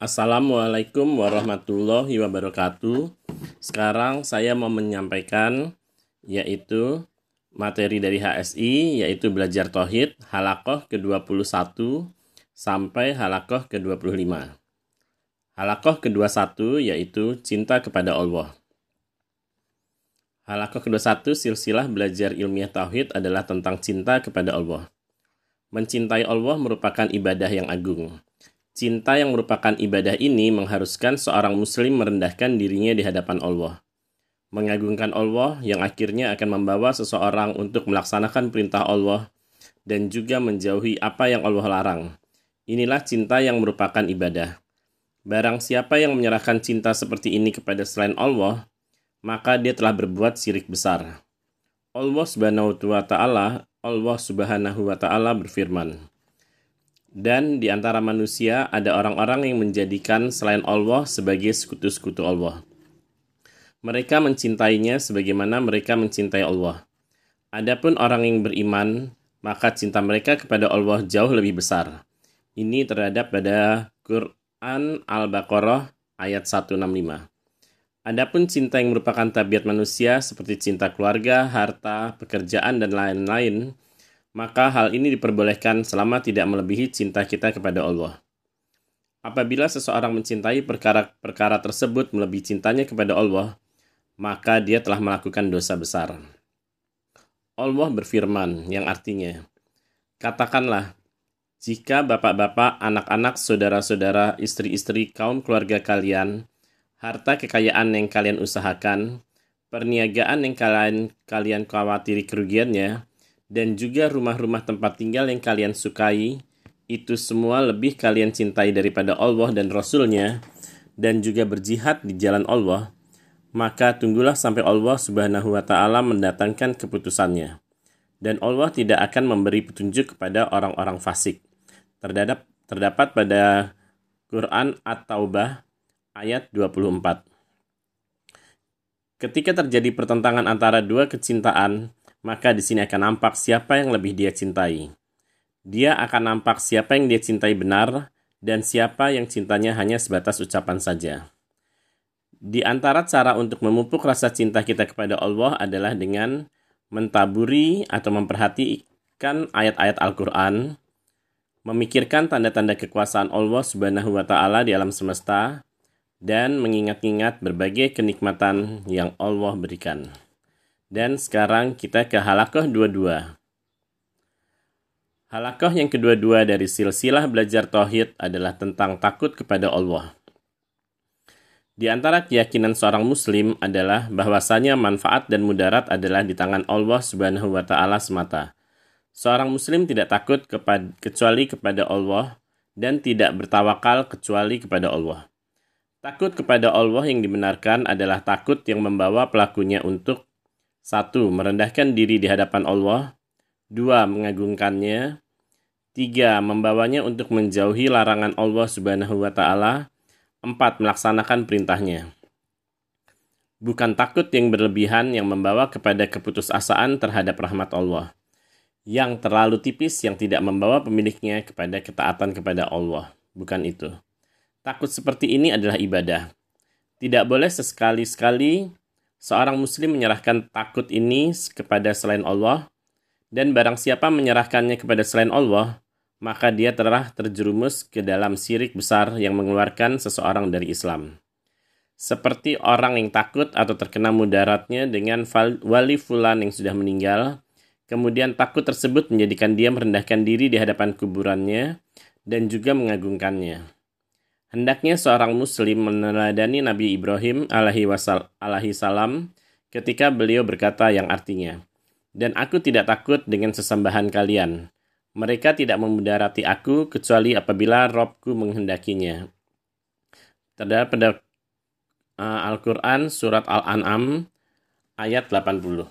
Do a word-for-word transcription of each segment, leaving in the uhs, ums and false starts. Assalamualaikum warahmatullahi wabarakatuh. Sekarang saya mau menyampaikan yaitu materi dari H S I, yaitu belajar tauhid halaqah ke dua puluh satu sampai halaqah ke dua puluh lima. Halaqah ke dua puluh satu yaitu cinta kepada Allah. Halaqah ke dua puluh satu silsilah belajar ilmiah tauhid adalah tentang cinta kepada Allah. Mencintai Allah merupakan ibadah yang agung. Cinta yang merupakan ibadah ini mengharuskan seorang muslim merendahkan dirinya di hadapan Allah. Mengagungkan Allah yang akhirnya akan membawa seseorang untuk melaksanakan perintah Allah dan juga menjauhi apa yang Allah larang. Inilah cinta yang merupakan ibadah. Barang siapa yang menyerahkan cinta seperti ini kepada selain Allah, maka dia telah berbuat syirik besar. Allah Subhanahu wa taala, Allah Subhanahu wa taala berfirman, "Dan di antara manusia ada orang-orang yang menjadikan selain Allah sebagai sekutu-sekutu Allah. Mereka mencintainya sebagaimana mereka mencintai Allah. Adapun orang yang beriman, maka cinta mereka kepada Allah jauh lebih besar." Ini terhadap pada Quran Al-Baqarah ayat seratus enam puluh lima. Adapun cinta yang merupakan tabiat manusia seperti cinta keluarga, harta, pekerjaan, dan lain-lain, maka hal ini diperbolehkan selama tidak melebihi cinta kita kepada Allah. Apabila seseorang mencintai perkara-perkara tersebut melebihi cintanya kepada Allah, maka dia telah melakukan dosa besar. Allah berfirman yang artinya, "Katakanlah, jika bapak-bapak, anak-anak, saudara-saudara, istri-istri kaum keluarga kalian, harta kekayaan yang kalian usahakan, perniagaan yang kalian, kalian khawatiri kerugiannya, dan juga rumah-rumah tempat tinggal yang kalian sukai, itu semua lebih kalian cintai daripada Allah dan Rasul-Nya, dan juga berjihad di jalan Allah, maka tunggulah sampai Allah Subhanahu wa taala mendatangkan keputusannya. Dan Allah tidak akan memberi petunjuk kepada orang-orang fasik." Terdapat terdapat pada Quran At-Taubah ayat dua puluh empat. Ketika terjadi pertentangan antara dua kecintaan, maka di sini akan nampak siapa yang lebih dia cintai. Dia akan nampak siapa yang dia cintai benar dan siapa yang cintanya hanya sebatas ucapan saja. Di antara cara untuk memupuk rasa cinta kita kepada Allah adalah dengan mentaburi atau memperhatikan ayat-ayat Al-Quran, memikirkan tanda-tanda kekuasaan Allah Subhanahu wa ta'ala di alam semesta, dan mengingat-ingat berbagai kenikmatan yang Allah berikan. Dan sekarang kita ke halaqah dua puluh dua. Halaqah yang kedua-dua dari silsilah belajar tauhid adalah tentang takut kepada Allah. Di antara keyakinan seorang muslim adalah bahwasanya manfaat dan mudarat adalah di tangan Allah Subhanahu wa taala semata. Seorang muslim tidak takut kepada, kecuali kepada Allah dan tidak bertawakal kecuali kepada Allah. Takut kepada Allah yang dibenarkan adalah takut yang membawa pelakunya untuk satu. Merendahkan diri di hadapan Allah, dua. Mengagungkannya, tiga. Membawanya untuk menjauhi larangan Allah Subhanahu wa ta'ala, empat. Melaksanakan perintahnya. Bukan takut yang berlebihan yang membawa kepada keputusasaan terhadap rahmat Allah, yang terlalu tipis yang tidak membawa pemiliknya kepada ketaatan kepada Allah. Bukan itu. Takut seperti ini adalah ibadah. Tidak boleh sesekali-sekali seorang muslim menyerahkan takut ini kepada selain Allah, dan barang siapa menyerahkannya kepada selain Allah, maka dia telah terjerumus ke dalam syirik besar yang mengeluarkan seseorang dari Islam. Seperti orang yang takut atau terkena mudaratnya dengan wali fulan yang sudah meninggal, kemudian takut tersebut menjadikan dia merendahkan diri di hadapan kuburannya dan juga mengagungkannya. Hendaknya seorang muslim meneladani Nabi Ibrahim alaihi salam ketika beliau berkata yang artinya, "Dan aku tidak takut dengan sesembahan kalian. Mereka tidak memudarati aku kecuali apabila Robku menghendakinya." Terdapat pada Al-Quran Surat Al-An'am ayat delapan puluh.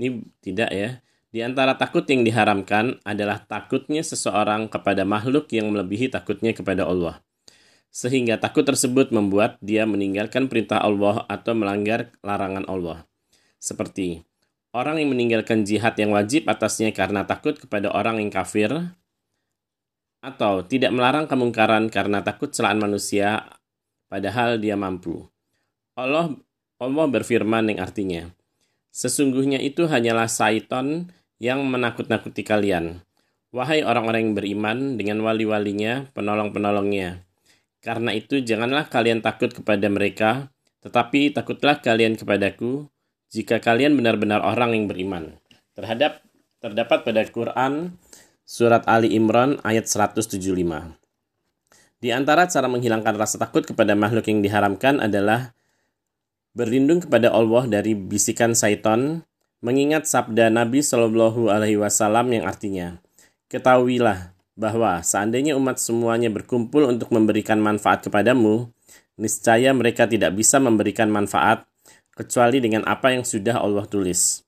Ini tidak ya. Di antara takut yang diharamkan adalah takutnya seseorang kepada makhluk yang melebihi takutnya kepada Allah, sehingga takut tersebut membuat dia meninggalkan perintah Allah atau melanggar larangan Allah. Seperti orang yang meninggalkan jihad yang wajib atasnya karena takut kepada orang yang kafir, Atau tidak melarang kemungkaran karena takut celaan manusia, padahal dia mampu. Allah, Allah berfirman yang artinya, sesungguhnya itu hanyalah syaitan yang menakut-nakuti kalian. Wahai orang-orang yang beriman dengan wali-walinya, penolong-penolongnya. Karena itu janganlah kalian takut kepada mereka, tetapi takutlah kalian kepadaku, jika kalian benar-benar orang yang beriman. Terhadap, terdapat pada Quran, Surat Ali Imran ayat seratus tujuh puluh lima. Di antara cara menghilangkan rasa takut kepada makhluk yang diharamkan adalah berlindung kepada Allah dari bisikan syaitan, mengingat sabda Nabi Shallallahu Alaihi Wasallam yang artinya, ketahuilah bahwa seandainya umat semuanya berkumpul untuk memberikan manfaat kepadamu, niscaya mereka tidak bisa memberikan manfaat kecuali dengan apa yang sudah Allah tulis.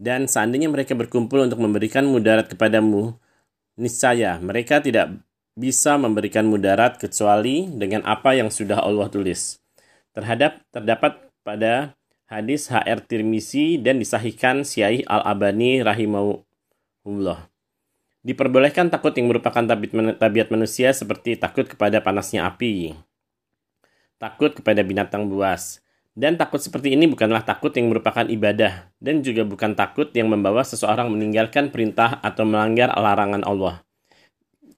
Dan seandainya mereka berkumpul untuk memberikan mudarat kepadamu, niscaya mereka tidak bisa memberikan mudarat kecuali dengan apa yang sudah Allah tulis. Terhadap terdapat pada hadis H R Tirmizi dan disahihkan Syaikh Al-Albani rahimahullah. Diperbolehkan takut yang merupakan tabiat manusia seperti takut kepada panasnya api, takut kepada binatang buas. Dan takut seperti ini bukanlah takut yang merupakan ibadah, dan juga bukan takut yang membawa seseorang meninggalkan perintah atau melanggar larangan Allah.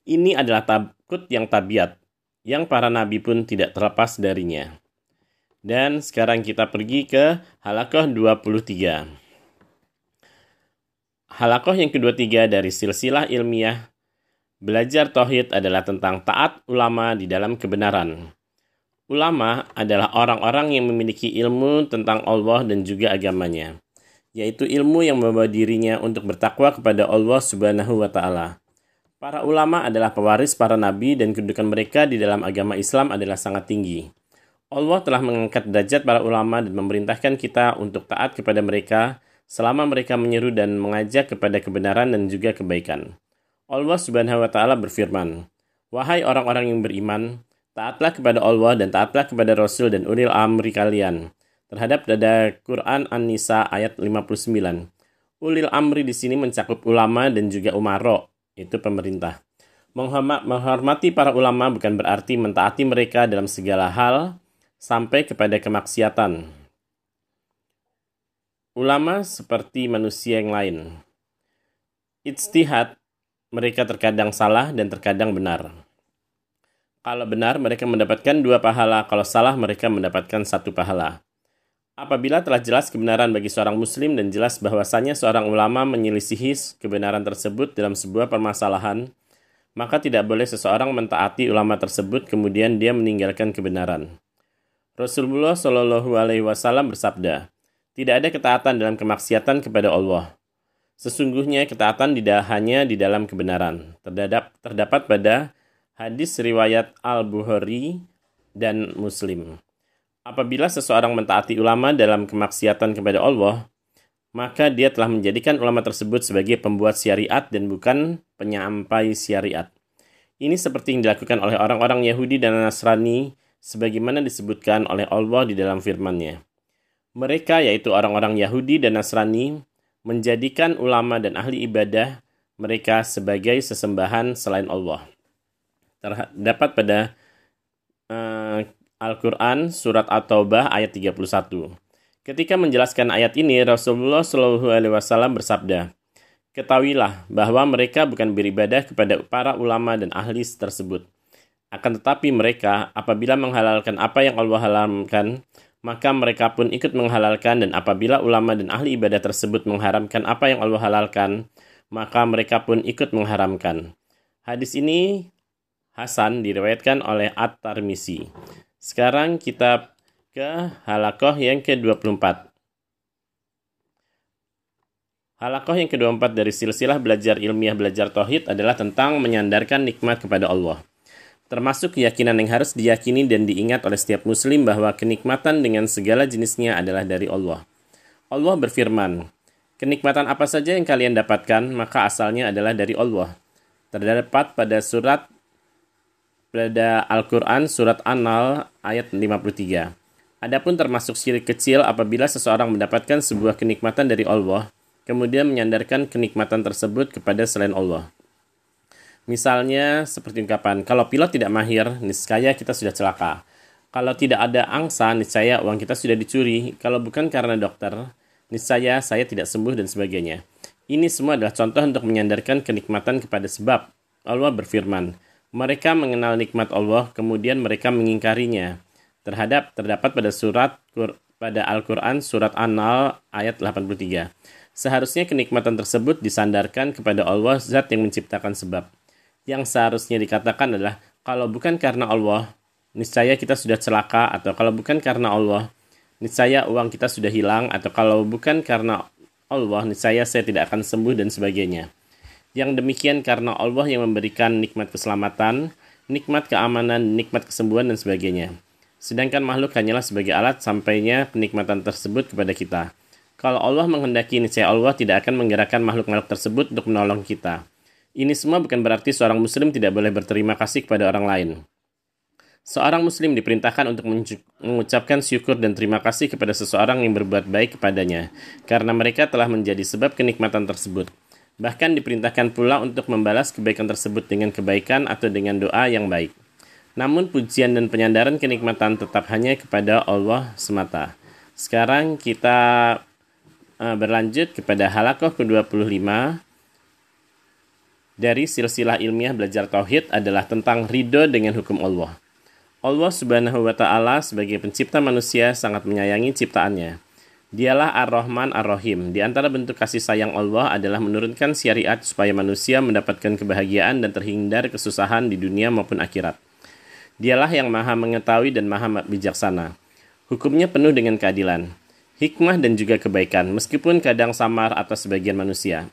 Ini adalah takut yang tabiat, yang para nabi pun tidak terlepas darinya. Dan sekarang kita pergi ke halaqah dua puluh tiga. Halaqah yang kedua puluh tiga dari silsilah ilmiah, belajar tauhid adalah tentang taat ulama di dalam kebenaran. Ulama adalah orang-orang yang memiliki ilmu tentang Allah dan juga agamanya, yaitu ilmu yang membawa dirinya untuk bertakwa kepada Allah Subhanahu wa Ta'ala. Para ulama adalah pewaris para nabi dan kedudukan mereka di dalam agama Islam adalah sangat tinggi. Allah telah mengangkat derajat para ulama dan memerintahkan kita untuk taat kepada mereka selama mereka menyeru dan mengajak kepada kebenaran dan juga kebaikan. Allah Subhanahu wa Ta'ala berfirman, wahai orang-orang yang beriman, taatlah kepada Allah dan taatlah kepada Rasul dan ulil amri kalian. Terhadap pada Quran An-Nisa ayat lima puluh sembilan. Ulil amri di sini mencakup ulama dan juga umaro, itu pemerintah. Menghormati para ulama bukan berarti mentaati mereka dalam segala hal sampai kepada kemaksiatan. Ulama seperti manusia yang lain. Ijtihad, mereka terkadang salah dan terkadang benar. Kalau benar, mereka mendapatkan dua pahala. Kalau salah, mereka mendapatkan satu pahala. Apabila telah jelas kebenaran bagi seorang muslim dan jelas bahwasanya seorang ulama menyelisihi kebenaran tersebut dalam sebuah permasalahan, maka tidak boleh seseorang mentaati ulama tersebut kemudian dia meninggalkan kebenaran. Rasulullah Shallallahu Alaihi Wasallam bersabda, tidak ada ketaatan dalam kemaksiatan kepada Allah. Sesungguhnya ketaatan tidak hanya di dalam kebenaran. Terdapat, terdapat pada hadis riwayat Al-Bukhari dan Muslim. Apabila seseorang mentaati ulama dalam kemaksiatan kepada Allah, maka dia telah menjadikan ulama tersebut sebagai pembuat syariat dan bukan penyampai syariat. Ini seperti yang dilakukan oleh orang-orang Yahudi dan Nasrani, sebagaimana disebutkan oleh Allah di dalam firman-Nya. Mereka, yaitu orang-orang Yahudi dan Nasrani, menjadikan ulama dan ahli ibadah mereka sebagai sesembahan selain Allah. Terdapat pada uh, Al-Quran Surat At-Taubah ayat tiga puluh satu. Ketika menjelaskan ayat ini, Rasulullah shallallahu alaihi wasallam bersabda, ketahuilah bahwa mereka bukan beribadah kepada para ulama dan ahli tersebut. Akan tetapi mereka, apabila menghalalkan apa yang Allah haramkan, maka mereka pun ikut menghalalkan, dan apabila ulama dan ahli ibadah tersebut mengharamkan apa yang Allah halalkan, maka mereka pun ikut mengharamkan. Hadis ini Hasan diriwayatkan oleh At-Tirmizi. Sekarang kita ke halaqah yang kedua puluh empat. Halaqah yang kedua puluh empat dari silsilah belajar ilmiah belajar tauhid adalah tentang menyandarkan nikmat kepada Allah. Termasuk keyakinan yang harus diyakini dan diingat oleh setiap muslim bahwa kenikmatan dengan segala jenisnya adalah dari Allah. Allah berfirman, kenikmatan apa saja yang kalian dapatkan, maka asalnya adalah dari Allah. Terdapat pada surat Pada Al-Quran Surat An-Nahl ayat lima puluh tiga. Adapun termasuk syirik kecil apabila seseorang mendapatkan sebuah kenikmatan dari Allah, kemudian menyandarkan kenikmatan tersebut kepada selain Allah. Misalnya seperti ungkapan, kalau pilot tidak mahir, niscaya kita sudah celaka. Kalau tidak ada angsa, niscaya uang kita sudah dicuri. Kalau bukan karena dokter, niscaya saya tidak sembuh dan sebagainya. Ini semua adalah contoh untuk menyandarkan kenikmatan kepada sebab. Allah berfirman, mereka mengenal nikmat Allah, kemudian mereka mengingkarinya. Terhadap terdapat pada surat pada Al-Quran surat An-Nahl ayat delapan puluh tiga. Seharusnya kenikmatan tersebut disandarkan kepada Allah, zat yang menciptakan sebab. Yang seharusnya dikatakan adalah, kalau bukan karena Allah, niscaya kita sudah celaka, atau kalau bukan karena Allah, niscaya uang kita sudah hilang, atau kalau bukan karena Allah, niscaya saya tidak akan sembuh, dan sebagainya. Yang demikian karena Allah yang memberikan nikmat keselamatan, nikmat keamanan, nikmat kesembuhan, dan sebagainya. Sedangkan makhluk hanyalah sebagai alat sampainya kenikmatan tersebut kepada kita. Kalau Allah menghendaki, niscaya Allah tidak akan menggerakkan makhluk-makhluk tersebut untuk menolong kita. Ini semua bukan berarti seorang muslim tidak boleh berterima kasih kepada orang lain. Seorang muslim diperintahkan untuk mengucapkan syukur dan terima kasih kepada seseorang yang berbuat baik kepadanya, karena mereka telah menjadi sebab kenikmatan tersebut. Bahkan diperintahkan pula untuk membalas kebaikan tersebut dengan kebaikan atau dengan doa yang baik. Namun pujian dan penyandaran kenikmatan tetap hanya kepada Allah semata. Sekarang kita berlanjut kepada halaqah ke dua puluh lima. Dari silsilah ilmiah belajar tauhid adalah tentang ridho dengan hukum Allah. Allah Subhanahu wa Ta'ala sebagai pencipta manusia sangat menyayangi ciptaannya. Dialah Ar-Rahman Ar-Rahim. Di antara bentuk kasih sayang Allah adalah menurunkan syariat supaya manusia mendapatkan kebahagiaan dan terhindar kesusahan di dunia maupun akhirat. Dialah yang maha mengetahui dan maha bijaksana. Hukumnya penuh dengan keadilan, hikmah dan juga kebaikan, meskipun kadang samar atas sebagian manusia.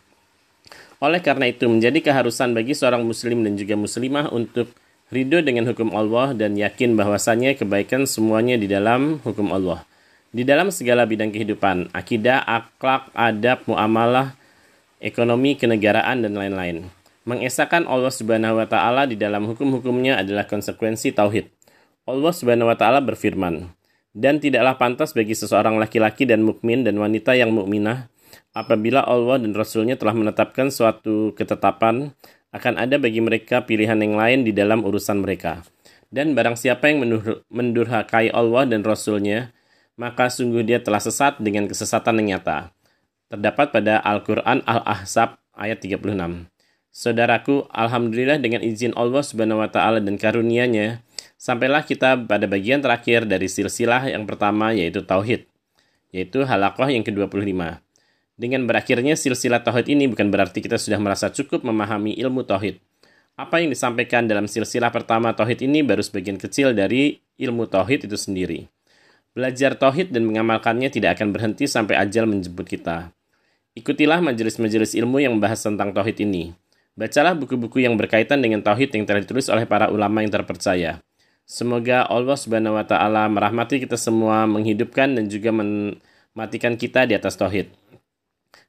Oleh karena itu, menjadi keharusan bagi seorang muslim dan juga muslimah untuk ridho dengan hukum Allah dan yakin bahwasannya kebaikan semuanya di dalam hukum Allah. Di dalam segala bidang kehidupan, akidah, akhlak, adab, muamalah, ekonomi, kenegaraan, dan lain-lain. Mengesahkan Allah Subhanahu wa Ta'ala di dalam hukum-hukumnya adalah konsekuensi tauhid. Allah Subhanahu wa Ta'ala berfirman, dan tidaklah pantas bagi seseorang laki-laki dan mukmin dan wanita yang mukminah, apabila Allah dan Rasul-Nya telah menetapkan suatu ketetapan, akan ada bagi mereka pilihan yang lain di dalam urusan mereka. Dan barang siapa yang mendurhakai Allah dan Rasul-Nya, maka sungguh dia telah sesat dengan kesesatan yang nyata. Terdapat pada Al-Quran Al-Ahzab ayat tiga puluh enam. Saudaraku, alhamdulillah dengan izin Allah Subhanahu wa Ta'ala dan karunia-Nya, sampailah kita pada bagian terakhir dari silsilah yang pertama, yaitu tauhid, yaitu halaqah yang ke dua puluh lima. Dengan berakhirnya silsilah tauhid ini bukan berarti kita sudah merasa cukup memahami ilmu tauhid. Apa yang disampaikan dalam silsilah pertama tauhid ini baru sebagian kecil dari ilmu tauhid itu sendiri. Belajar tauhid dan mengamalkannya tidak akan berhenti sampai ajal menjemput kita. Ikutilah majelis-majelis ilmu yang membahas tentang tauhid ini. Bacalah buku-buku yang berkaitan dengan tauhid yang telah ditulis oleh para ulama yang terpercaya. Semoga Allah Subhanahu wa Ta'ala merahmati kita semua, menghidupkan dan juga mematikan kita di atas tauhid.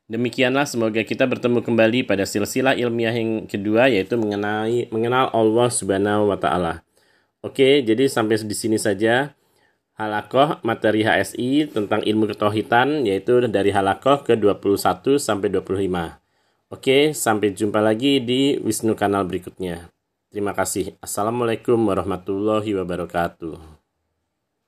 Demikianlah, semoga kita bertemu kembali pada silsilah ilmiah yang kedua, yaitu mengenai mengenal Allah Subhanahu wa Ta'ala. Oke, jadi sampai di sini saja halaqah materi H S I tentang ilmu ketauhidan, yaitu dari halaqah ke dua puluh satu sampai dua puluh lima. Oke, sampai jumpa lagi di Wisnu Kanal berikutnya. Terima kasih. Assalamualaikum warahmatullahi wabarakatuh.